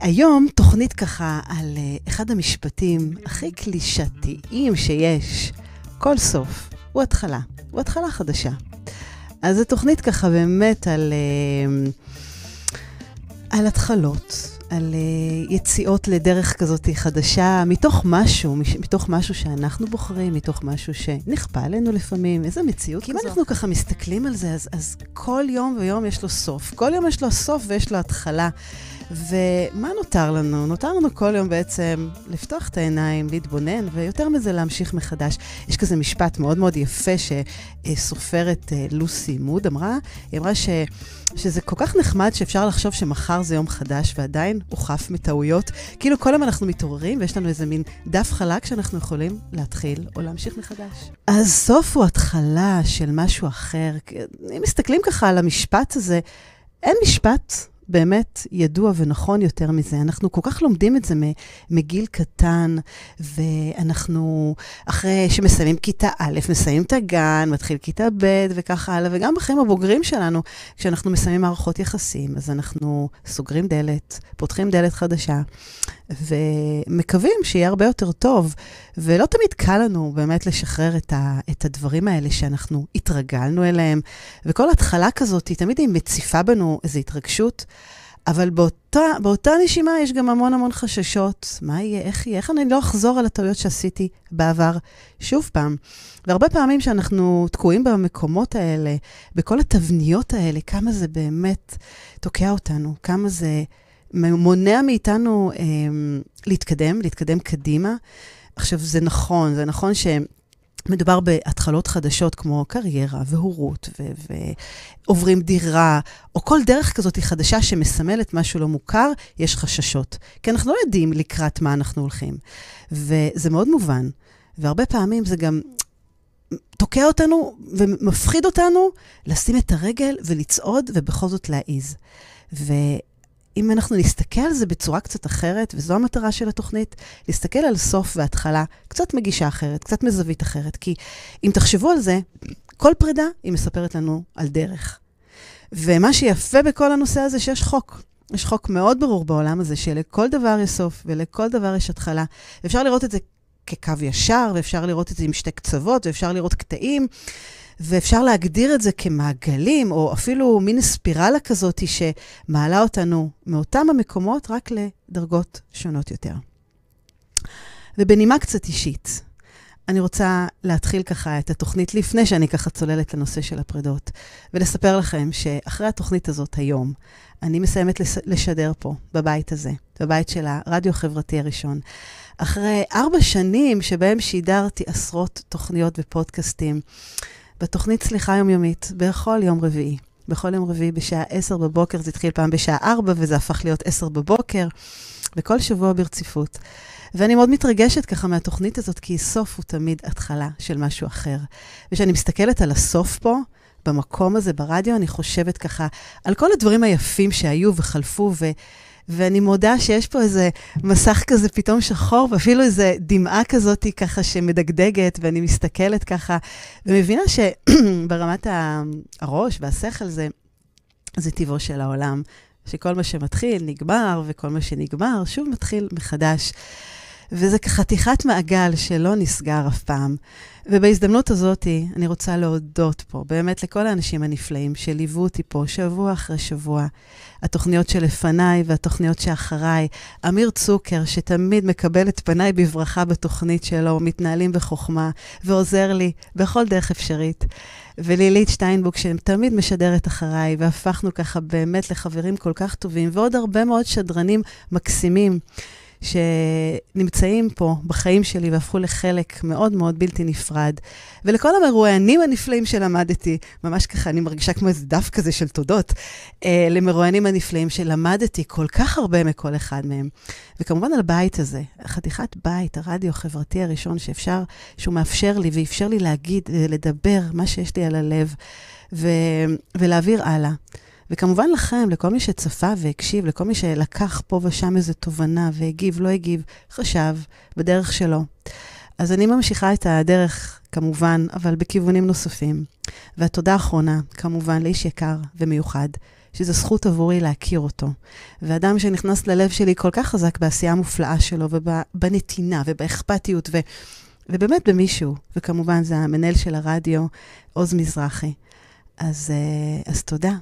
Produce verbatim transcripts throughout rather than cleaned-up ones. היום תוכנית ככה על אחד המשפטים הכי קלישתיים שיש. כל סוף הוא התחלה, הוא התחלה חדשה. אז זו תוכנית ככה באמת על, על התחלות, על יציאות לדרך כזאת חדשה, מתוך משהו, מתוך משהו שאנחנו בוחרים, מתוך משהו שנכפה עלינו לפעמים, איזו מציאות כזאת. כי אם אנחנו ככה מסתכלים על זה, אז, אז כל יום ויום יש לו סוף, כל יום יש לו סוף ויש לו התחלה. ומה נותר לנו? נותר לנו כל יום בעצם לפתוח את העיניים, להתבונן, ויותר מזה להמשיך מחדש. יש כזה משפט מאוד מאוד יפה שסופרת לוסי מוד אמרה, היא אמרה ש, שזה כל כך נחמד שאפשר לחשוב שמחר זה יום חדש, ועדיין הוא חף מטעויות. כאילו כל יום אנחנו מתעוררים, ויש לנו איזה מין דף חלק שאנחנו יכולים להתחיל או להמשיך מחדש. אז סוף הוא התחלה של משהו אחר. אם מסתכלים ככה על המשפט הזה, אין משפט באמת ידוע ונכון יותר מזה. אנחנו כל כך לומדים את זה מגיל קטן, ואנחנו אחרי שמסיימים כיתה א', מסיימים את הגן, מתחיל כיתה ב' וכך הלאה, וגם בחיים הבוגרים שלנו, כשאנחנו מסיימים מערכות יחסים, אז אנחנו סוגרים דלת, פותחים דלת חדשה, ומקווים שיהיה הרבה יותר טוב, ולא תמיד קל לנו באמת לשחרר את, ה, את הדברים האלה שאנחנו התרגלנו אליהם, וכל התחלה כזאת היא תמיד היא מציפה בנו איזו התרגשות, אבל באותה, באותה נשימה יש גם המון המון חששות, מה יהיה, איך יהיה, איך אני לא אחזור על הטעויות שעשיתי בעבר שוב פעם. והרבה פעמים שאנחנו תקועים במקומות האלה, בכל התבניות האלה, כמה זה באמת תוקע אותנו, כמה זה מונע מאיתנו אה, להתקדם, להתקדם קדימה. עכשיו, זה נכון, זה נכון שמדובר בהתחלות חדשות כמו קריירה והורות ו- ועוברים דירה, או כל דרך כזאת היא חדשה שמסמלת משהו לא מוכר, יש חששות. כי אנחנו לא יודעים לקראת מה אנחנו הולכים. וזה מאוד מובן. והרבה פעמים זה גם תוקע אותנו ומפחיד אותנו לשים את הרגל ולצעוד ובכל זאת להעיז. ו... אם אנחנו נסתכל על זה בצורה קצת אחרת, וזו המטרה של התוכנית, להסתכל על סוף וההתחלה, קצת מגישה אחרת, קצת מזווית אחרת, כי אם תחשבו על זה, כל פרידה היא מספרת לנו על דרך. ומה שיפה בכל הנושא הזה שיש חוק. יש חוק מאוד ברור בעולם הזה, שלכל דבר יש סוף ולכל דבר יש התחלה. אפשר לראות את זה כקו ישר, ואפשר לראות את זה עם שתי קצוות, ואפשר לראות קטעים, ואפשר להגדיר את זה כמעגלים, או אפילו מין ספירלה כזאת שמעלה אותנו מאותם המקומות רק לדרגות שונות יותר. ובנימה קצת אישית, אני רוצה להתחיל ככה את התוכנית לפני שאני ככה צוללת לנושא של הפרידות, ולספר לכם שאחרי התוכנית הזאת היום, אני מסיימת לשדר פה, בבית הזה, בבית של הרדיו החברתי הראשון. אחרי ארבע שנים שבהם שידרתי עשרות תוכניות ופודקאסטים, בתוכנית סליחה יומיומית, בכל יום רביעי. בכל יום רביעי בשעה עשר בבוקר, זה התחיל פעם בשעה ארבע, וזה הפך להיות עשר בבוקר, וכל שבוע ברציפות. ואני מאוד מתרגשת ככה מהתוכנית הזאת, כי סוף הוא תמיד התחלה של משהו אחר. וכשאני מסתכלת על הסוף פה, במקום הזה, ברדיו, אני חושבת ככה על כל הדברים היפים שהיו וחלפו, ו... ואני מודה שיש פה איזה מסך כזה פתאום שחור, ואפילו איזה דמעה כזאת ככה שמדגדגת, ואני מסתכלת ככה, ומבינה שברמת הראש והשכל זה, זה טבעו של העולם, שכל מה שמתחיל נגמר, וכל מה שנגמר שוב מתחיל מחדש. וזה חתיכת מעגל שלא נסגר אף פעם. ובהזדמנות הזאת אני רוצה להודות פה, באמת לכל האנשים הנפלאים שליוו אותי פה שבוע אחרי שבוע. התוכניות שלפניי והתוכניות שאחריי. אמיר צוקר, שתמיד מקבל את פניי בברכה בתוכנית שלו, מתנהלים בחוכמה, ועוזר לי בכל דרך אפשרית. ולילית שטיינבוק, שהם תמיד משדרת אחריי, והפכנו ככה באמת לחברים כל כך טובים, ועוד הרבה מאוד שדרנים מקסימים. שנמצאים פה בחיים שלי והפכו לחלק מאוד מאוד בלתי נפרד. ולכל המרואיינים הנפלאים שלמדתי, ממש ככה אני מרגישה כמו איזה דף כזה של תודות, אה, למרואיינים הנפלאים שלמדתי כל כך הרבה מכל אחד מהם. וכמובן על הבית הזה, חתיכת בית, הרדיו החברתי הראשון שאפשר, שהוא מאפשר לי ואפשר לי להגיד, לדבר מה שיש לי על הלב ו, ולהעביר הלאה. וכמובן לכם, לכל מי שצפה והקשיב, לכל מי שלקח פה ושם איזו תובנה והגיב, לא הגיב, חשב בדרך שלו. אז אני ממשיכה את הדרך, כמובן, אבל בכיוונים נוספים. והתודה האחרונה, כמובן, לאיש יקר ומיוחד, שזו זכות עבורי להכיר אותו. ואדם שנכנס ללב שלי כל כך חזק בעשייה המופלאה שלו, ובנתינה, ובאכפתיות, ו... ובאמת במישהו. וכמובן זה המנהל של הרדיו, עוז מזרחי. אז, אז תודה.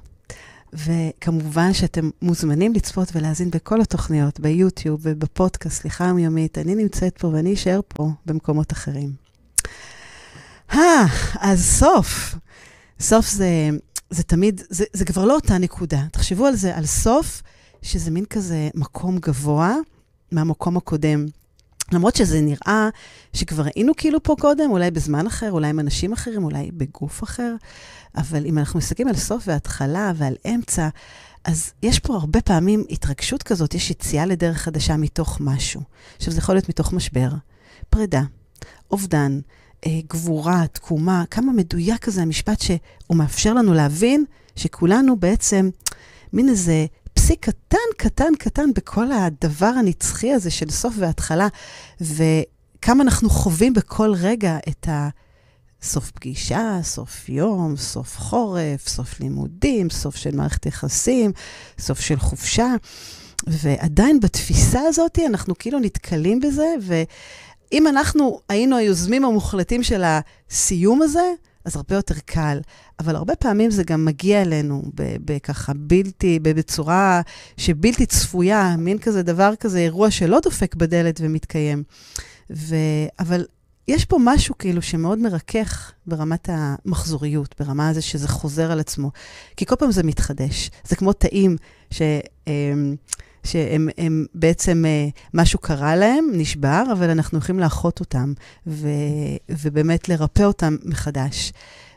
וכמובן שאתם מוזמנים לצפות ולהזין בכל התוכניות, ביוטיוב ובפודקאסט, סליחה היומית, אני נמצאת פה ואני אשאר פה במקומות אחרים. אה, אז סוף. סוף זה, זה תמיד, זה, זה כבר לא אותה נקודה. תחשבו על זה, על סוף, שזה מין כזה מקום גבוה מהמקום הקודם. למרות שזה נראה שכבר ראינו כאילו פה קודם, אולי בזמן אחר, אולי עם אנשים אחרים, אולי בגוף אחר, אבל אם אנחנו מסתכלים על סוף וההתחלה ועל אמצע, אז יש פה הרבה פעמים התרגשות כזאת, יש יציאה לדרך חדשה מתוך משהו. עכשיו זה יכול להיות מתוך משבר, פרידה, אובדן, גבורה, תקומה, כמה מדויק כזה המשפט שהוא מאפשר לנו להבין שכולנו בעצם מין איזה פסיק קטן, קטן, קטן בכל הדבר הנצחי הזה של סוף והתחלה, וכמה אנחנו חווים בכל רגע את הסוף פגישה, סוף יום, סוף חורף, סוף לימודים, סוף של מערכת יחסים, סוף של חופשה, ועדיין בתפיסה הזאת אנחנו כאילו נתקלים בזה, ו... אם אנחנו היינו היוזמים המוחלטים של הסיום הזה, אז הרבה יותר קל. אבל הרבה פעמים זה גם מגיע אלינו, בככה בלתי, בצורה שבלתי צפויה, מין כזה דבר כזה, אירוע שלא דופק בדלת ומתקיים. ו... אבל יש פה משהו כאילו שמאוד מרכך ברמת המחזוריות, ברמה הזה שזה חוזר על עצמו. כי כל פעם זה מתחדש. זה כמו תאים ש... שהם הם בעצם משהו קרה להם, נשבר, אבל אנחנו הולכים לאחות אותם, ו, ובאמת לרפא אותם מחדש.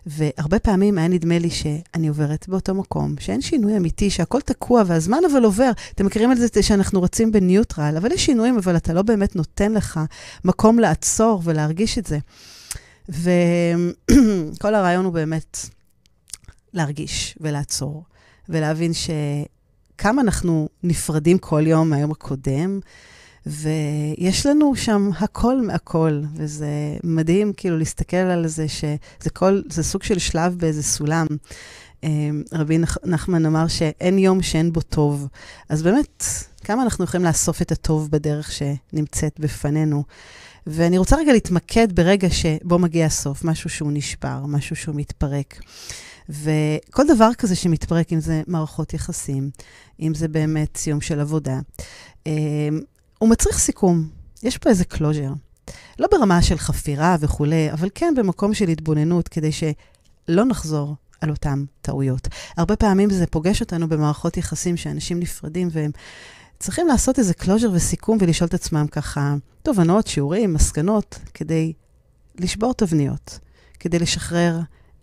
והרבה פעמים היה נדמה לי שאני עוברת באותו מקום, שאין שינוי אמיתי, שהכל תקוע, והזמן אבל עובר. אתם מכירים את זה שאנחנו רצים בניוטרל, אבל יש שינויים, אבל אתה לא באמת נותן לך מקום לעצור ולהרגיש את זה. וכל הרעיון הוא באמת להרגיש ולעצור, ולהבין ש... כמה אנחנו נפרדים כל יום מהיום הקודם, ויש לנו שם הכל מהכל, וזה מדהים כאילו להסתכל על זה, שזה כל, זה סוג של שלב באיזה סולם. רבי נחמן אמר שאין יום שאין בו טוב, אז באמת, כמה אנחנו יכולים לאסוף את הטוב בדרך שנמצאת בפנינו. ואני רוצה רגע להתמקד ברגע שבו מגיע הסוף, משהו שהוא נשבר, משהו שהוא מתפרק. וכל דבר כזה שמתפרק, אם זה מערכות יחסים, אם זה באמת סיום של עבודה, הוא מצריך סיכום. יש פה איזה קלוז'ר. לא ברמה של חפירה וכולי, אבל כן במקום של התבוננות, כדי שלא נחזור על אותם טעויות. הרבה פעמים זה פוגש אותנו במערכות יחסים שאנשים נפרדים, והם צריכים לעשות איזה קלוז'ר וסיכום, ולשאול את עצמם ככה, תובנות, שיעורים, מסקנות, כדי לשבור תבניות, כדי לשחרר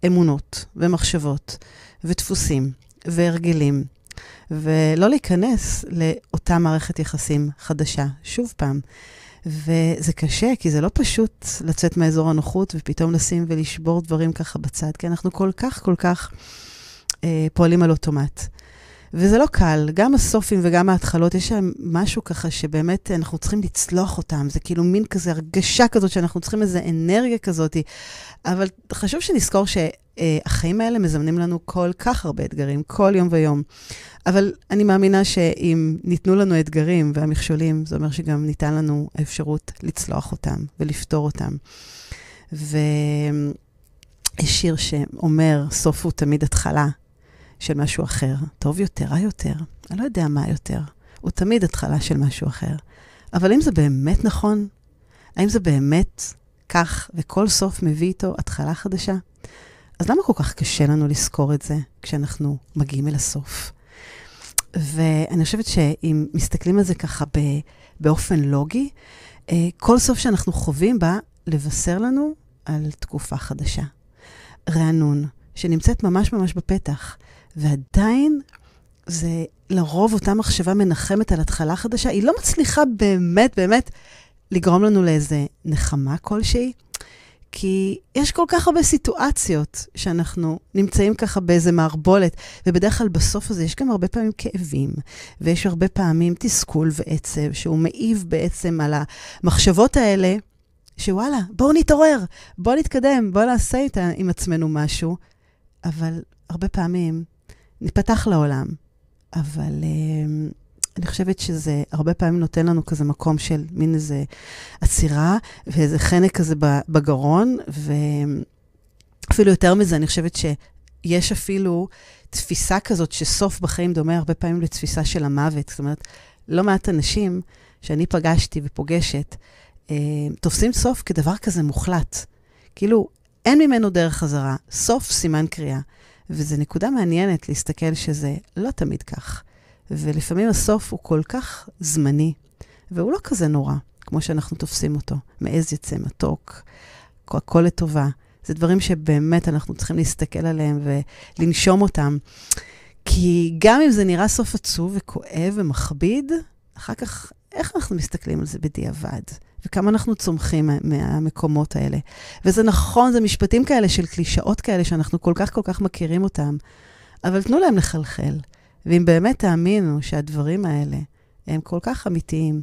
אמונות ומחשבות ודפוסים והרגלים, ולא להיכנס לאותה מערכת יחסים חדשה, שוב פעם. וזה קשה, כי זה לא פשוט לצאת מאזור הנוחות ופתאום לשים ולשבור דברים ככה בצד, כי אנחנו כל כך כל כך אה, פועלים על אוטומט. וזה לא קל, גם הסופים וגם ההתחלות, יש שם משהו ככה שבאמת אנחנו צריכים לצלוח אותם, זה כאילו מין כזה הרגשה כזאת שאנחנו צריכים איזו אנרגיה כזאת, אבל חשוב שנזכור שהחיים האלה מזמנים לנו כל כך הרבה אתגרים, כל יום ויום. אבל אני מאמינה שאם ניתנו לנו אתגרים והמכשולים, זה אומר שגם ניתן לנו האפשרות לצלוח אותם ולפתור אותם. ויש שיר שאומר, סוף הוא תמיד התחלה, של משהו אחר, טוב יותר, רע יותר, אני לא יודע מה יותר, הוא תמיד התחלה של משהו אחר. אבל אם זה באמת נכון, האם זה באמת כך, וכל סוף מביא איתו התחלה חדשה, אז למה כל כך קשה לנו לזכור את זה, כשאנחנו מגיעים אל הסוף? ואני חושבת שאם מסתכלים על זה ככה באופן לוגי, כל סוף שאנחנו חווים בה, לבשר לנו על תקופה חדשה. רענון, שנמצאת ממש ממש בפתח, ועדיין זה לרוב אותה מחשבה מנחמת על התחלה חדשה, היא לא מצליחה באמת באמת לגרום לנו לאיזה נחמה כלשהי, כי יש כל כך הרבה סיטואציות שאנחנו נמצאים ככה באיזה מערבולת, ובדרך כלל בסוף הזה יש גם הרבה פעמים כאבים, ויש הרבה פעמים תסכול ועצב, שהוא מעיב בעצם על המחשבות האלה, שוואלה, בואו נתעורר, בואו נתקדם, בואו נעשה איתה עם עצמנו משהו, אבל הרבה פעמים ניפתח לעולם. אבל uh, אני חושבת שזה הרבה פעמים נותן לנו כזה מקום של מין איזה עצירה, ואיזה חנק כזה בגרון, ואפילו יותר מזה אני חושבת ש... יש אפילו תפיסה כזאת שסוף בחיים דומה הרבה פעמים לתפיסה של המוות. זאת אומרת, לא מעט אנשים שאני פגשתי ופוגשת, אה, תופסים סוף כדבר כזה מוחלט. כאילו, אין ממנו דרך חזרה. סוף סימן קריאה. וזו נקודה מעניינת להסתכל שזה לא תמיד כך. ולפעמים הסוף הוא כל כך זמני, והוא לא כזה נורא, כמו שאנחנו תופסים אותו. מעז יצא מתוק, הכל לטובה. זה דברים שבאמת אנחנו צריכים להסתכל עליהם ולנשום אותם. כי גם אם זה נראה סוף עצוב וכואב ומכביד, אחר כך איך אנחנו מסתכלים על זה בדיעבד? וכמה אנחנו צומחים מהמקומות האלה? וזה נכון, זה משפטים כאלה של קלישאות כאלה שאנחנו כל כך כל כך מכירים אותם, אבל תנו להם לחלחל. ואם באמת תאמינו שהדברים האלה הם כל כך אמיתיים,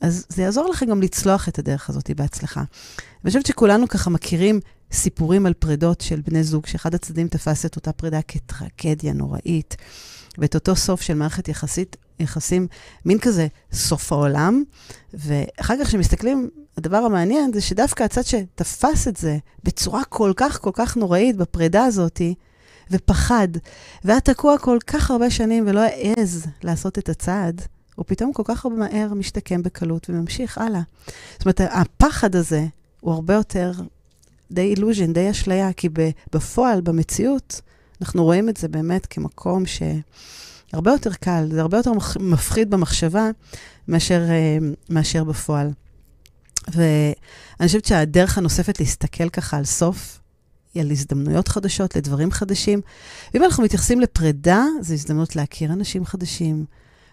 אז זה יעזור לכם גם לצלוח את הדרך הזאת בהצלחה. ואני חושבת שכולנו ככה מכירים סיפורים על פרידות של בני זוג, שאחד הצדדים תפס את אותה פרידה כטרגדיה נוראית, ואת אותו סוף של מערכת יחסית, יחסים, מין כזה סוף העולם, ואחר כך שמסתכלים, הדבר המעניין זה שדווקא הצד שתפס את זה בצורה כל כך כל כך נוראית בפרידה הזאת, ופחד, והיה תקוע כל כך הרבה שנים ולא העז לעשות את הצעד, הוא פתאום כל כך הרבה מהר משתקם בקלות וממשיך הלאה. זאת אומרת, הפחד הזה הוא הרבה יותר די אילוז'ן, די אשליה, כי בפועל, במציאות, אנחנו רואים את זה באמת כמקום שהרבה יותר קל, זה הרבה יותר מפחיד במחשבה מאשר, מאשר בפועל. ואני חושבת שהדרך הנוספת להסתכל ככה על סוף, היא על הזדמנויות חדשות, לדברים חדשים. ואם אנחנו מתייחסים לפרידה, זו הזדמנות להכיר אנשים חדשים,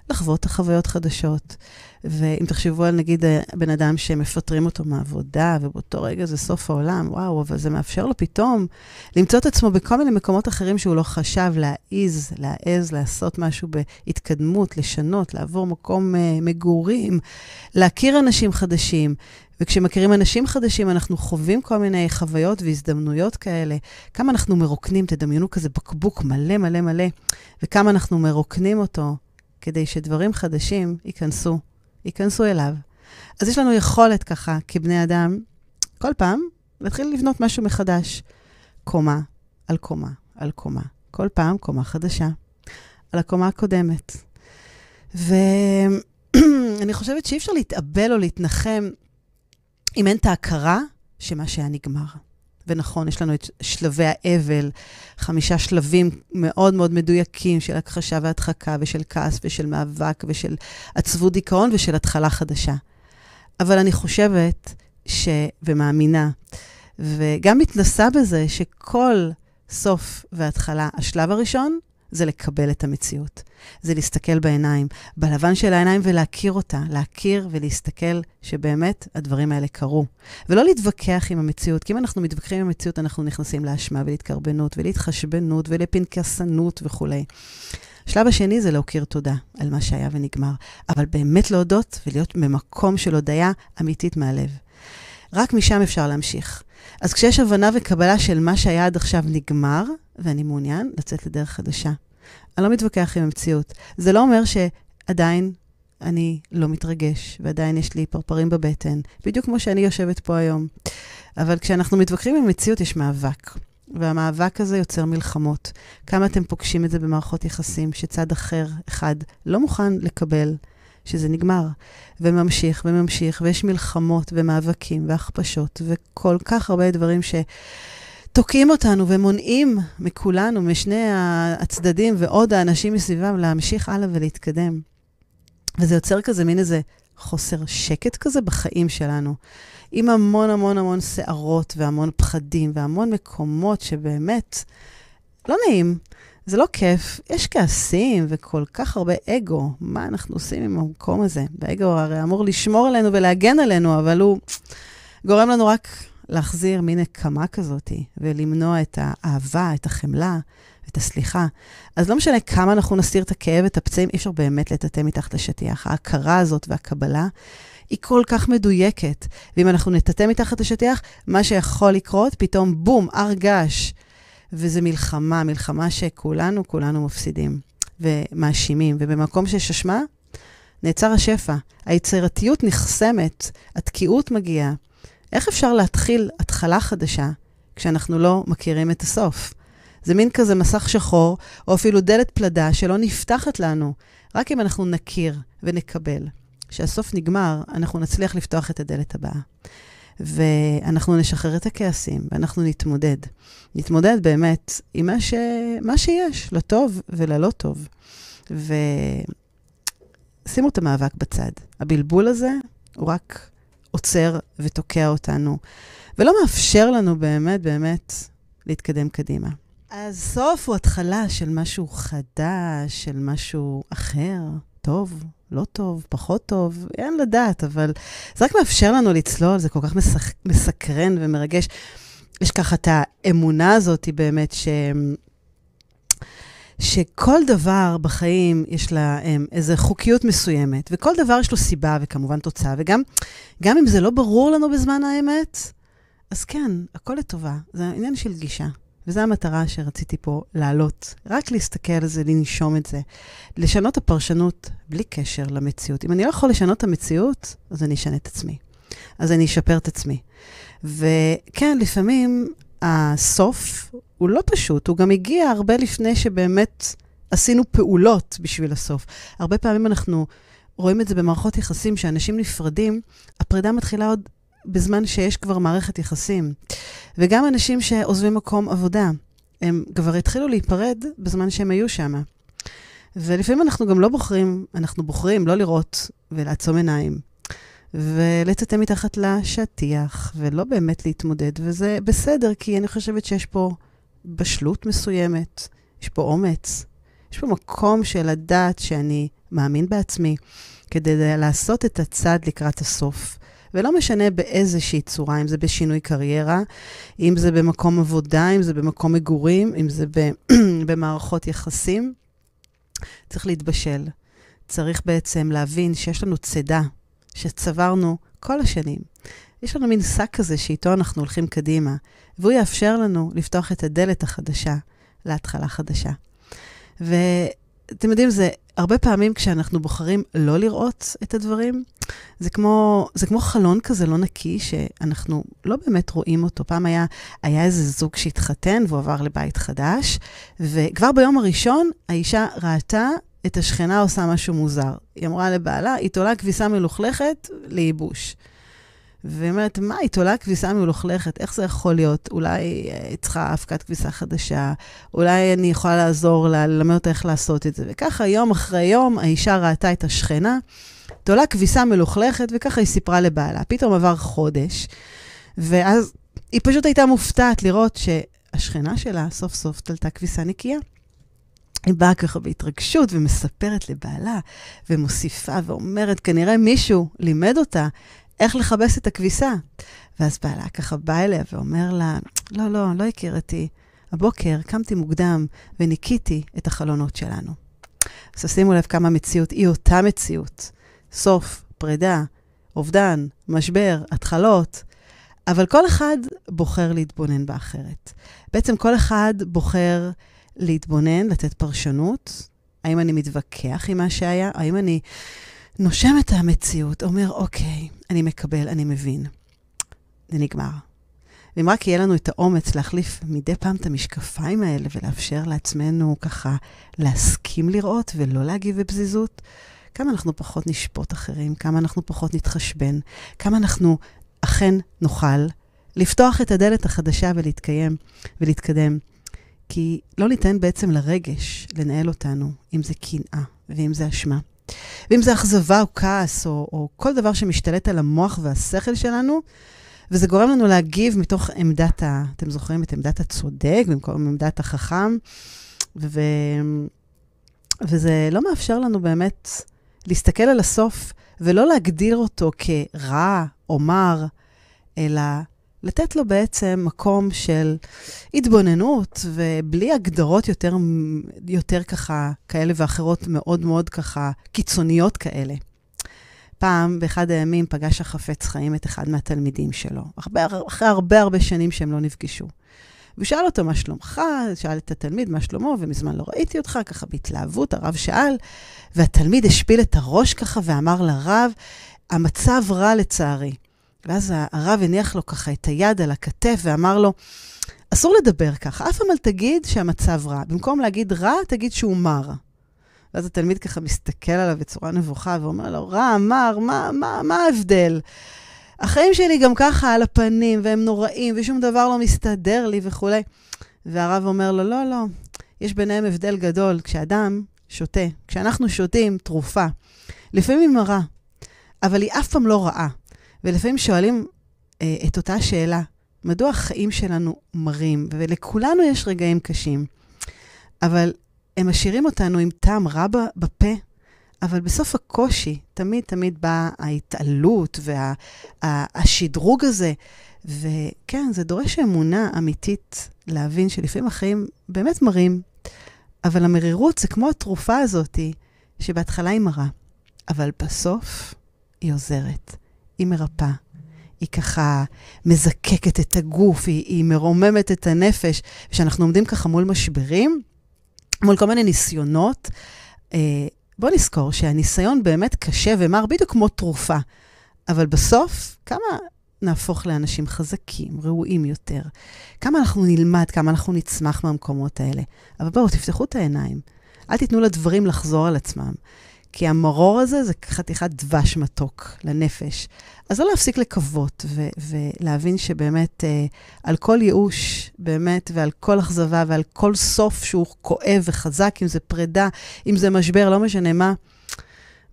לחוות החוויות חדשות, ואם תחשבו על נגיד בן אדם שמפטרים אותו מעבודה, ובאותו רגע זה סוף העולם, וואו, אבל זה מאפשר לו פתאום למצוא את עצמו בכל מיני מקומות אחרים שהוא לא חשב להעיז, להעז, לעשות משהו בהתקדמות, לשנות, לעבור מקום מגורים, להכיר אנשים חדשים, וכשמכירים אנשים חדשים אנחנו חווים כל מיני חוויות והזדמנויות כאלה. כמה אנחנו מרוקנים, תדמיינו כזה בקבוק מלא מלא מלא, וכמה אנחנו מרוקנים אותו, כדי שדברים חדשים ייכנסו, ייכנסו אליו. אז יש לנו יכולת ככה, כבני אדם, כל פעם להתחיל לבנות משהו מחדש. קומה על קומה על קומה. כל פעם קומה חדשה על הקומה הקודמת. ואני חושבת שאי אפשר להתאבל או להתנחם אם אין את ההכרה שמה שהיה נגמר. ונכון, יש לנו את שלבי האבל, חמישה שלבים מאוד מאוד מדויקים של הכחשה והדחקה ושל כעס ושל מאבק ושל עצבות דיכאון ושל התחלה חדשה. אבל אני חושבת ש... ומאמינה, וגם מתנסה בזה שכל סוף והתחלה, השלב הראשון, זה לקבל את המציאות. זה להסתכל בעיניים, בלבן של העיניים ולהכיר אותה, להכיר ולהסתכל שבאמת הדברים האלה קרו. ולא להתווכח עם המציאות, כי אם אנחנו מתווכחים עם המציאות, אנחנו נכנסים לאשמה ולהתקרבנות ולהתחשבנות ולפנקסנות וכו'. השלב השני זה להכיר תודה על מה שהיה ונגמר, אבל באמת להודות ולהיות במקום של הודיה אמיתית מהלב. רק משם אפשר להמשיך. אז כשיש הבנה וקבלה של מה שהיה עד עכשיו נגמר, ואני מעוניין לצאת לדרך חדשה. אני לא מתווכח עם המציאות. זה לא אומר שעדיין אני לא מתרגש, ועדיין יש לי פרפרים בבטן, בדיוק כמו שאני יושבת פה היום. אבל כשאנחנו מתווכחים עם המציאות, יש מאבק. והמאבק הזה יוצר מלחמות. כמה אתם פוגשים את זה במערכות יחסים, שצד אחר, אחד, לא מוכן לקבל, שזה נגמר, וממשיך וממשיך, ויש מלחמות ומאבקים והכפשות, וכל כך הרבה דברים שתוקעים אותנו ומונעים מכולנו, משני הצדדים ועוד האנשים מסביבם, להמשיך הלאה ולהתקדם. וזה יוצר כזה מין איזה חוסר שקט כזה בחיים שלנו, עם המון המון המון שערות והמון פחדים והמון מקומות שבאמת לא נעים. זה לא כיף, יש כעסים וכל כך הרבה אגו. מה אנחנו עושים עם המקום הזה? והאגו הרי אמור לשמור עלינו ולהגן עלינו, אבל הוא גורם לנו רק להחזיר מין הקמה כזאת, ולמנוע את האהבה, את החמלה, את הסליחה. אז לא משנה כמה אנחנו נסתיר את הכאב, את הפצעים, אי אפשר באמת לטאטא מתחת לשטיח. ההכרה הזאת והקבלה היא כל כך מדויקת. ואם אנחנו נטאטא מתחת לשטיח, מה שיכול לקרות, פתאום בום, הר געש. וזה מלחמה, מלחמה שכולנו, כולנו מפסידים ומאשימים, ובמקום שיש אשמה, נעצר השפע. היצירתיות נחסמת, התקיעות מגיעה. איך אפשר להתחיל התחלה חדשה, כשאנחנו לא מכירים את הסוף? זה מין כזה מסך שחור, או אפילו דלת פלדה שלא נפתחת לנו, רק אם אנחנו נכיר ונקבל. כשהסוף נגמר, אנחנו נצליח לפתוח את הדלת הבאה. ואנחנו נשחרר את הכעסים, ואנחנו נתמודד. נתמודד באמת עם מה, ש... מה שיש, לטוב וללא טוב. ושימו את המאבק בצד. הבלבול הזה הוא רק עוצר ותוקע אותנו, ולא מאפשר לנו באמת באמת להתקדם קדימה. אז סוף הוא התחלה של משהו חדש, של משהו אחר, טוב, לא טוב, פחות טוב, אין לדעת, אבל זה רק מאפשר לנו לצלול, זה כל כך מסק... מסקרן ומרגש. יש ככה את האמונה הזאת באמת ש... שכל דבר בחיים יש לה איזו חוקיות מסוימת, וכל דבר יש לו סיבה וכמובן תוצאה, וגם גם אם זה לא ברור לנו בזמן האמת, אז כן, הכל לטובה, זה עניין של גישה. וזו המטרה שרציתי פה לעלות. רק להסתכל על זה, לנשום את זה. לשנות הפרשנות בלי קשר למציאות. אם אני לא יכול לשנות את המציאות, אז אני אשנה את עצמי. אז אני אשפר את עצמי. וכן, לפעמים הסוף הוא לא פשוט. הוא גם הגיע הרבה לפני שבאמת עשינו פעולות בשביל הסוף. הרבה פעמים אנחנו רואים את זה במערכות יחסים, שאנשים נפרדים, הפרידה מתחילה עוד בזמן שיש כבר מערכת יחסים. וגם אנשים שעוזבים מקום עבודה, הם כבר התחילו להיפרד בזמן שהם היו שם. ולפעמים אנחנו גם לא בוחרים, אנחנו בוחרים לא לראות ולעצום עיניים. ולצטם מתחת לשטיח, ולא באמת להתמודד. וזה בסדר, כי אני חושבת שיש פה בשלות מסוימת, יש פה אומץ, יש פה מקום של הדעת שאני מאמין בעצמי, כדי לעשות את הצעד לקראת הסוף. ולא משנה באיזושהי צורה, אם זה בשינוי קריירה, אם זה במקום עבודה, אם זה במקום מגורים, אם זה במערכות יחסים, צריך להתבשל. צריך בעצם להבין שיש לנו צדה, שצברנו כל השנים. יש לנו מין סק כזה שאיתו אנחנו הולכים קדימה, והוא יאפשר לנו לפתוח את הדלת החדשה, להתחלה חדשה. ואתם יודעים, זה הרבה פעמים כשאנחנו בוחרים לא לראות את הדברים, זה כמו, זה כמו חלון כזה לא נקי שאנחנו לא באמת רואים אותו. פעם היה, היה איזה זוג שהתחתן והוא עבר לבית חדש, וכבר ביום הראשון האישה ראתה את השכנה עושה משהו מוזר. היא אמרה לבעלה, היא תולה כביסה מלוכלכת לייבוש. והיא אומרת, מה, היא תולה כביסה מלוכלכת? איך זה יכול להיות? אולי אה, צריכה הפקת כביסה חדשה, אולי אני יכולה לעזור לה, ללמד אותה איך לעשות את זה. וככה יום אחרי יום האישה ראתה את השכנה, תולה כביסה מלוכלכת, וככה היא סיפרה לבעלה. פתאום עבר חודש, ואז היא פשוט הייתה מופתעת לראות שהשכנה שלה סוף סוף תלתה כביסה נקייה. היא באה ככה בהתרגשות ומספרת לבעלה, ומוסיפה ואומרת, כנראה מישהו לימד אותה איך לחבש את הכביסה. ואז בעלה ככה בא אליה ואומר לה, לא, לא, לא הכירתי. הבוקר קמתי מוקדם וניקיתי את החלונות שלנו. אז שימו לב כמה מציאות, היא אותה מציאות. סוף, פרידה, אובדן, משבר, התחלות. אבל כל אחד בוחר להתבונן באחרת. בעצם כל אחד בוחר להתבונן, לתת פרשנות. האם אני מתווכח עם מה שהיה? האם אני נושם את המציאות, אומר, אוקיי, אני מקבל, אני מבין. זה נגמר. ואם רק יהיה לנו את האומץ להחליף מדי פעם את המשקפיים האלה, ולאפשר לעצמנו ככה להסכים לראות ולא להגיב בפזיזות, כמה אנחנו פחות נשפוט אחרים, כמה אנחנו פחות נתחשבן, כמה אנחנו אכן נוכל לפתוח את הדלת החדשה ולהתקיים ולהתקדם. כי לא ניתן בעצם לרגש לנהל אותנו, אם זה קנאה ואם זה אשמה. ואם זה אכזבה או כעס, או, או כל דבר שמשתלט על המוח והשכל שלנו, וזה גורם לנו להגיב מתוך עמדת, ה, אתם זוכרים את עמדת הצודק, במקום עמדת החכם, ו, וזה לא מאפשר לנו באמת להסתכל על הסוף, ולא להגדיר אותו כרע או מר, אלא לתת לו בעצם מקום של התבוננות, ובלי הגדרות יותר, יותר ככה, כאלה ואחרות מאוד מאוד ככה, קיצוניות כאלה. פעם, באחד הימים, פגש החפץ חיים את אחד מהתלמידים שלו, אחרי הרבה הרבה שנים שהם לא נפגשו. ושאל אותו מה שלומך, שאל את התלמיד מה שלומו, ומזמן לא ראיתי אותך, ככה בהתלהבות, הרב שאל, והתלמיד השפיל את הראש ככה ואמר לרב, המצב רע לצערי. ואז הרב הניח לו ככה את היד על הכתף ואמר לו, אסור לדבר ככה, אף פעם אל תגיד שהמצב רע. במקום להגיד רע, תגיד שהוא מר. ואז התלמיד ככה מסתכל עליו בצורה נבוכה ואומר לו, רע, מר, מה, מה, מה ההבדל? החיים שלי גם ככה על הפנים, והם נוראים, ושום דבר לא מסתדר לי וכו'. והרב אומר לו, לא, לא, יש ביניהם הבדל גדול. כשאדם שותה, כשאנחנו שותים תרופה, לפעמים היא מרה, אבל היא אף פעם לא רעה. ולפעמים שואלים אה, את אותה שאלה, מדוע החיים שלנו מרים? ולכולנו יש רגעים קשים, אבל הם משאירים אותנו עם טעם רע בפה, אבל בסוף הקושי, תמיד תמיד באה ההתעלות והשדרוג הזה, וכן, זה דורש אמונה אמיתית להבין שלפעמים החיים באמת מרים, אבל המרירות זה כמו התרופה הזאת, שבהתחלה היא מרה, אבל בסוף היא עוזרת, היא מרפאה, היא ככה מזקקת את הגוף, היא, היא מרוממת את הנפש, כשאנחנו עומדים ככה מול משברים, מול כל מיני ניסיונות, בוא נזכור שהניסיון באמת קשה ומר, בדיוק כמו תרופה. אבל בסוף, כמה נהפוך לאנשים חזקים, ראויים יותר? כמה אנחנו נלמד, כמה אנחנו נצמח מהמקומות האלה? אבל בואו, תפתחו את העיניים. אל תיתנו לדברים לחזור על עצמם. כי המרור הזה זה חתיכת דבש מתוק לנפש. אז לא להפסיק לקוות ו- ולהבין שבאמת אה, על כל ייאוש, באמת, ועל כל אכזבה, ועל כל סוף שהוא כואב וחזק, אם זה פרידה, אם זה משבר, לא משנה מה.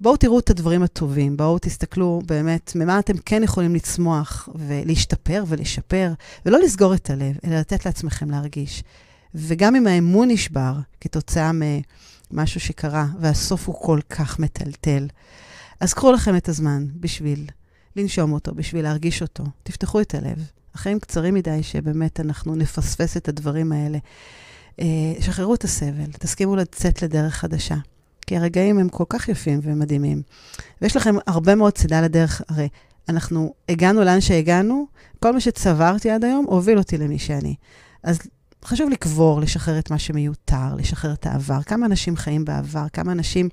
בואו תראו את הדברים הטובים, בואו תסתכלו באמת ממה אתם כן יכולים לצמוח ולהשתפר ולשפר, ולא לסגור את הלב, אלא לתת לעצמכם להרגיש. וגם אם האמון נשבר כתוצאה מ... משהו שקרה, והסוף הוא כל כך מטלטל. אז קחו לכם את הזמן בשביל לנשום אותו, בשביל להרגיש אותו. תפתחו את הלב. החיים קצרים מדי שבאמת אנחנו נפספס את הדברים האלה. שחררו את הסבל, תסכימו לצאת לדרך חדשה. כי הרגעים הם כל כך יפים ומדהימים. ויש לכם הרבה מאוד צידה לדרך. הרי אנחנו הגענו לאן שהגענו, כל מה שצברתי עד היום הוביל אותי למי שאני. אז חשוב לקבור, לשחרר את מה שמיותר, לשחרר את העבר. כמה אנשים חיים בעבר, כמה אנשים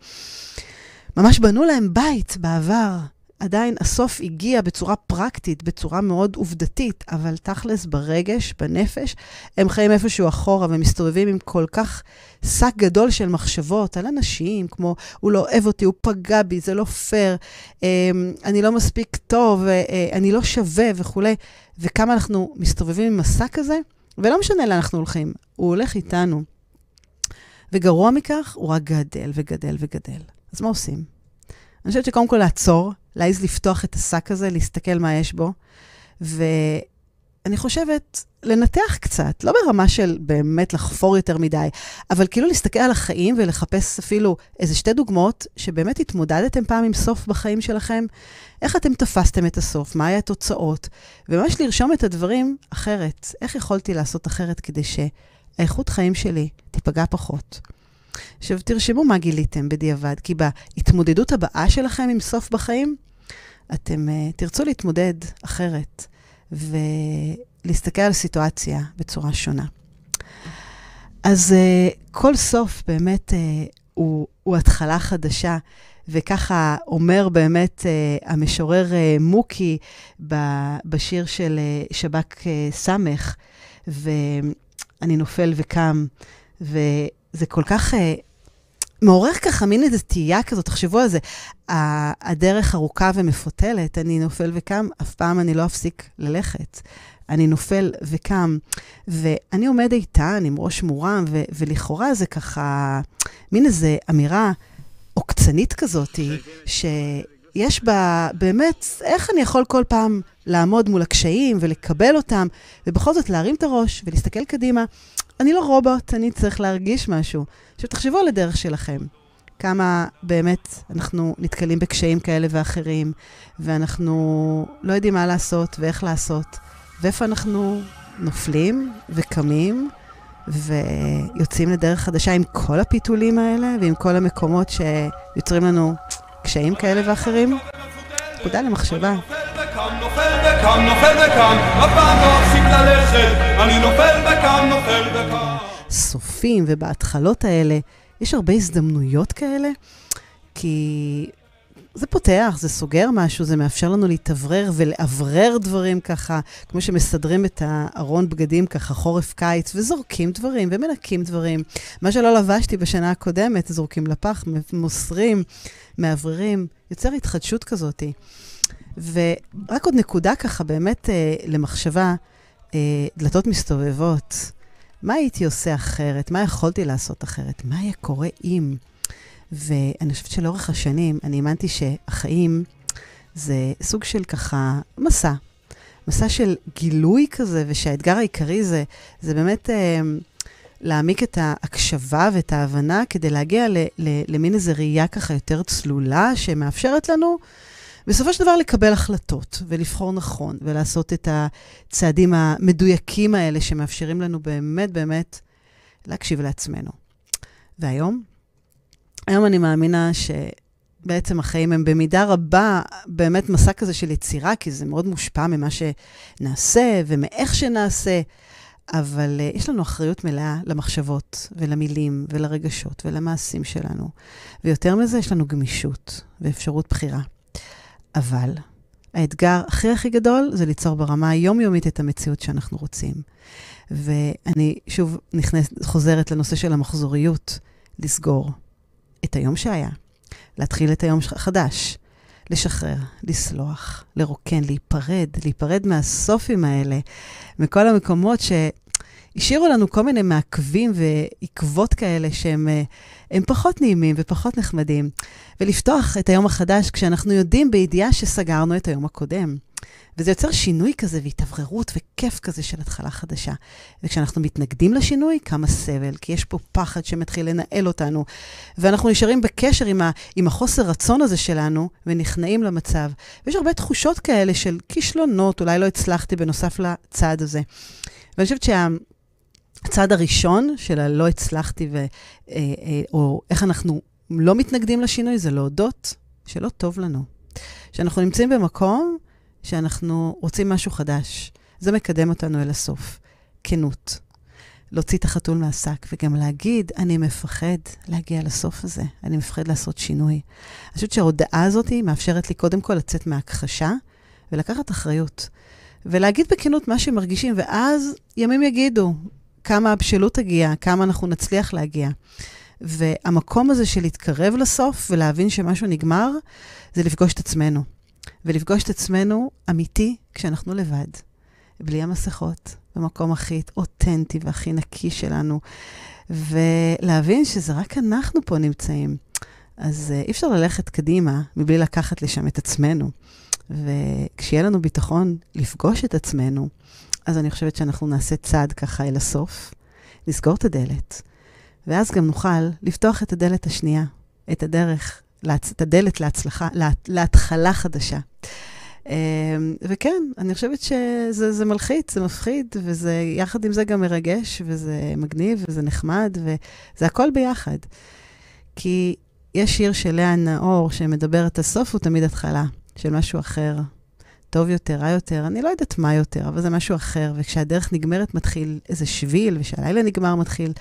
ממש בנו להם בית בעבר. עדיין הסוף הגיע בצורה פרקטית, בצורה מאוד עובדתית, אבל תכלס ברגש, בנפש, הם חיים איפשהו אחורה ומסתובבים עם כל כך שק גדול של מחשבות על אנשים, כמו הוא לא אוהב אותי, הוא פגע בי, זה לא פייר, אני לא מספיק טוב, אני לא שווה וכו'. וכמה אנחנו מסתובבים עם השק הזה, ולא משנה לאן אנחנו הולכים, הוא הולך איתנו. וגרוע מכך, הוא רק גדל וגדל וגדל. אז מה עושים? אני חושבת שקודם כל לעצור, להעיז לפתוח את השק הזה, להסתכל מה יש בו, ואני חושבת לנתח קצת, לא ברמה של באמת לחפור יותר מדי, אבל כאילו להסתכל על החיים ולחפש אפילו איזה שתי דוגמאות, שבאמת התמודדתם פעם עם סוף בחיים שלכם, איך אתם תפסתם את הסוף, מה היה התוצאות, וממש לרשום את הדברים אחרת. איך יכולתי לעשות אחרת כדי שהאיכות חיים שלי תיפגע פחות? עכשיו תרשמו מה גיליתם בדיעבד, כי בהתמודדות הבאה שלכם עם סוף בחיים, אתם uh, תרצו להתמודד אחרת, ו... להסתכל על סיטואציה בצורה שונה. אז uh, כל סוף באמת uh, הוא, הוא התחלה חדשה, וככה אומר באמת uh, המשורר uh, מוקי ב, בשיר של uh, שבק uh, סמך, ואני נופל וקם, וזה כל כך... Uh, מעורר ככה מין איזו תהייה כזאת, תחשבו על זה, הדרך ארוכה ומפותלת, אני נופל וקם, אף פעם אני לא אפסיק ללכת. אני נופל וקם, ואני עומד איתן עם ראש מורם, ו- ולכאורה זה ככה, מין איזו אמירה עוקצנית כזאת, שיש בה באמת, איך אני יכול כל פעם לעמוד מול הקשיים ולקבל אותם, ובכל זאת להרים את הראש ולהסתכל קדימה, אני לא רובוט, אני צריך להרגיש משהו. עכשיו תחשבו על הדרך שלכם. כמה באמת אנחנו נתקלים בקשיים כאלה ואחרים, ואנחנו לא יודעים מה לעשות ואיך לעשות, ואיפה אנחנו נופלים וקמים, ויוצאים לדרך חדשה עם כל הפיתולים האלה, ועם כל המקומות שיוצרים לנו קשיים כאלה ואחרים. תודה למחשבה. קם נופל וקם נופל וקם, הפעם לא אפסיק ללכת, אני נופל וקם נופל וקם. סופים ובהתחלות האלה, יש הרבה הזדמנויות כאלה, כי זה פותח, זה סוגר משהו, זה מאפשר לנו להתאוורר ולאוורר דברים ככה, כמו שמסדרים את הארון בגדים ככה, חורף קיץ, וזורקים דברים ומנקים דברים. מה שלא לבשתי בשנה הקודמת, זורקים לפח, מוסרים, מאווררים, יוצר התחדשות כזאת. ורק עוד נקודה ככה, באמת אה, למחשבה, אה, דלתות מסתובבות. מה הייתי עושה אחרת? מה יכולתי לעשות אחרת? מה היה קורה אם? ואני חושבת שלאורך השנים, אני האמנתי שהחיים זה סוג של ככה מסע. מסע של גילוי כזה, ושהאתגר העיקרי זה, זה באמת אה, להעמיק את ההקשבה ואת ההבנה, כדי להגיע ל, ל, למין איזו ראייה ככה יותר צלולה, שמאפשרת לנו בסופו של דבר לקבל החלטות ולבחור נכון, ולעשות את הצעדים המדויקים האלה שמאפשרים לנו באמת באמת להקשיב לעצמנו. והיום, היום אני מאמינה שבעצם החיים הם במידה רבה באמת מסע כזה של יצירה, כי זה מאוד מושפע ממה שנעשה ומאיך שנעשה, אבל uh, יש לנו אחריות מלאה למחשבות ולמילים ולרגשות ולמעשים שלנו. ויותר מזה יש לנו גמישות ואפשרות בחירה. אבל האתגר הכי הכי גדול זה ליצור ברמה היומיומית את המציאות שאנחנו רוצים. ואני שוב נכנס, חוזרת לנושא של המחזוריות, לסגור את היום שהיה, להתחיל את היום חדש, לשחרר, לסלוח, לרוקן, להיפרד, להיפרד מהסופים האלה, מכל המקומות שהשאירו לנו כל מיני מעקבים ועקבות כאלה שהם הם פחות נעימים ופחות נחמדים, ולפתוח את היום החדש כשאנחנו יודעים בידיעה שסגרנו את היום הקודם. וזה יוצר שינוי כזה והתעבררות וכיף כזה של התחלה חדשה. וכשאנחנו מתנגדים לשינוי, כמה סבל, כי יש פה פחד שמתחיל לנהל אותנו. ואנחנו נשארים בקשר עם, ה, עם החוסר רצון הזה שלנו, ונכנעים למצב. ויש הרבה תחושות כאלה של כישלונות, אולי לא הצלחתי בנוסף לצעד הזה. ואני חושבת שה... הצעד הראשון של הלא הצלחתי, ו, או איך אנחנו לא מתנגדים לשינוי, זה להודות שלא טוב לנו. שאנחנו נמצאים במקום שאנחנו רוצים משהו חדש. זה מקדם אותנו אל הסוף. כנות. להוציא את החתול מהשק, וגם להגיד, אני מפחד להגיע לסוף הזה. אני מפחד לעשות שינוי. אני חושבת שההודעה הזאת מאפשרת לי קודם כל לצאת מהכחשה, ולקחת אחריות. ולהגיד בכנות מה שמרגישים, ואז ימים יגידו, כמה הבשלות תגיע, כמה אנחנו נצליח להגיע. והמקום הזה של להתקרב לסוף ולהבין שמשהו נגמר, זה לפגוש את עצמנו. ולפגוש את עצמנו אמיתי כשאנחנו לבד. בלי המסכות, במקום הכי אותנטי והכי נקי שלנו. ולהבין שזה רק אנחנו פה נמצאים. אז אי אפשר ללכת קדימה מבלי לקחת לשם את עצמנו. וכשיהיה לנו ביטחון לפגוש את עצמנו, אז אני חושבת שאנחנו נעשה צעד ככה אל הסוף, נסגור את הדלת, ואז גם נוכל לפתוח את הדלת השנייה, את הדרך, את הדלת להצלחה, לה, להתחלה חדשה. וכן, אני חושבת שזה זה מלחיץ, זה מפחיד, וזה יחד עם זה גם מרגש, וזה מגניב, וזה נחמד, וזה הכל ביחד. כי יש שיר של לאה נאור שמדברת, הסוף הוא תמיד התחלה של משהו אחר. טוב יותר, רע יותר, אני לא יודעת מה יותר, אבל זה משהו אחר, וכשהדרך נגמרת מתחיל איזה שביל, ושהלילה נגמר מתחיל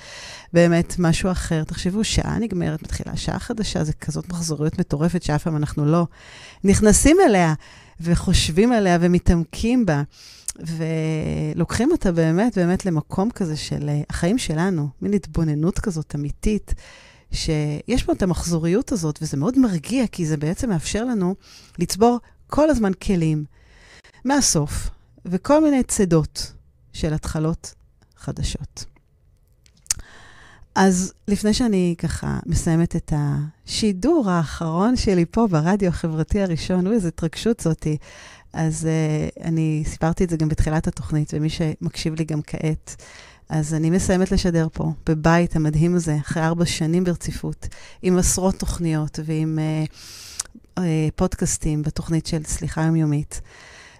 באמת משהו אחר. תחשבו, שעה נגמרת מתחילה, שעה חדשה, זה כזאת מחזוריות מטורפת, שאף פעם אנחנו לא נכנסים אליה, וחושבים עליה, ומתעמקים בה, ולוקחים אותה באמת, באמת למקום כזה של החיים שלנו, מין התבוננות כזאת אמיתית, שיש פה את המחזוריות הזאת, וזה מאוד מרגיע, כי זה בעצם מאפשר לנו לצבור כל הזמן כלים מהסוף, וכל מיני צדות של התחלות חדשות. אז לפני שאני ככה מסיימת את השידור האחרון שלי פה ברדיו החברתי הראשון, ואיזו התרגשות זאתי, אז uh, אני סיפרתי את זה גם בתחילת התוכנית, ומי שמקשיב לי גם כעת, אז אני מסיימת לשדר פה, בבית המדהים הזה, אחרי ארבע שנים ברציפות, עם עשרות תוכניות ועם... Uh, פודקאסטים בתוכנית של סליחה יומיומית.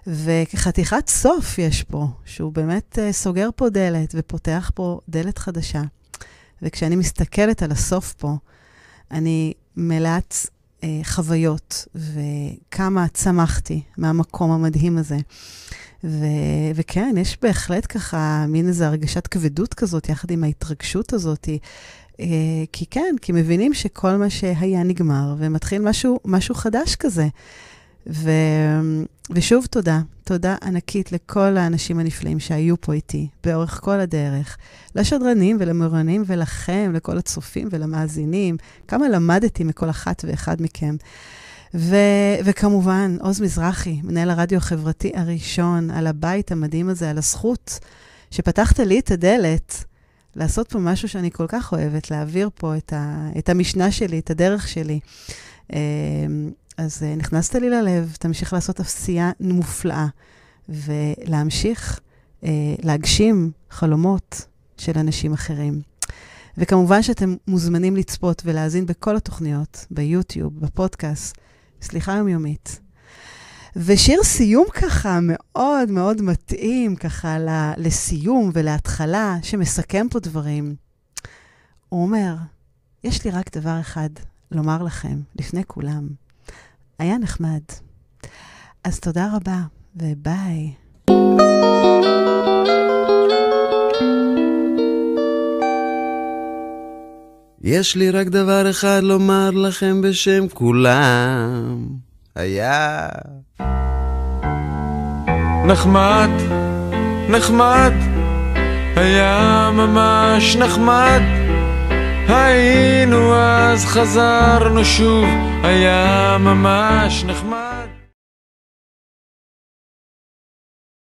וכחתיכת סוף יש פה, שהוא באמת סוגר פה דלת ופותח פה דלת חדשה. וכשאני מסתכלת על הסוף פה, אני מלאת אה, חוויות, וכמה צמחתי מהמקום המדהים הזה. ו- וכן, יש בהחלט ככה מין איזו הרגשת כבדות כזאת, יחד עם ההתרגשות הזאת, אה, כי כן, כי מבינים שכל מה שהיה נגמר, ומתחיל משהו, משהו חדש כזה. ו- ושוב תודה, תודה ענקית לכל האנשים הנפלאים שהיו פה איתי, באורך כל הדרך, לשדרנים ולמורנים ולכם, לכל הצופים ולמאזינים, כמה למדתי מכל אחת ואחד מכם. ו- וכמובן, עוז מזרחי, מנהל הרדיו החברתי הראשון, על הבית המדהים הזה, על הזכות שפתחת לי את הדלת, לעשות פה משהו שאני כל כך אוהבת, להעביר פה את, ה- את המשנה שלי, את הדרך שלי. אז נכנסת לי ללב, תמשיך לעשות עשייה מופלאה, ולהמשיך אה, להגשים חלומות של אנשים אחרים. וכמובן שאתם מוזמנים לצפות ולהזין בכל התוכניות, ביוטיוב, בפודקאסט, סליחה יומיומית. ושיר סיום ככה מאוד מאוד מתאים, ככה לסיום ולהתחלה, שמסכם פה דברים. הוא אומר, יש לי רק דבר אחד לומר לכם, לפני כולם. היה נחמד. אז תודה רבה, וביי. יש לי רק דבר אחד לומר לכם בשם כולם. היה נחמד, נחמד, היה ממש נחמד. היינו אז חזרנו שוב, היה ממש נחמד.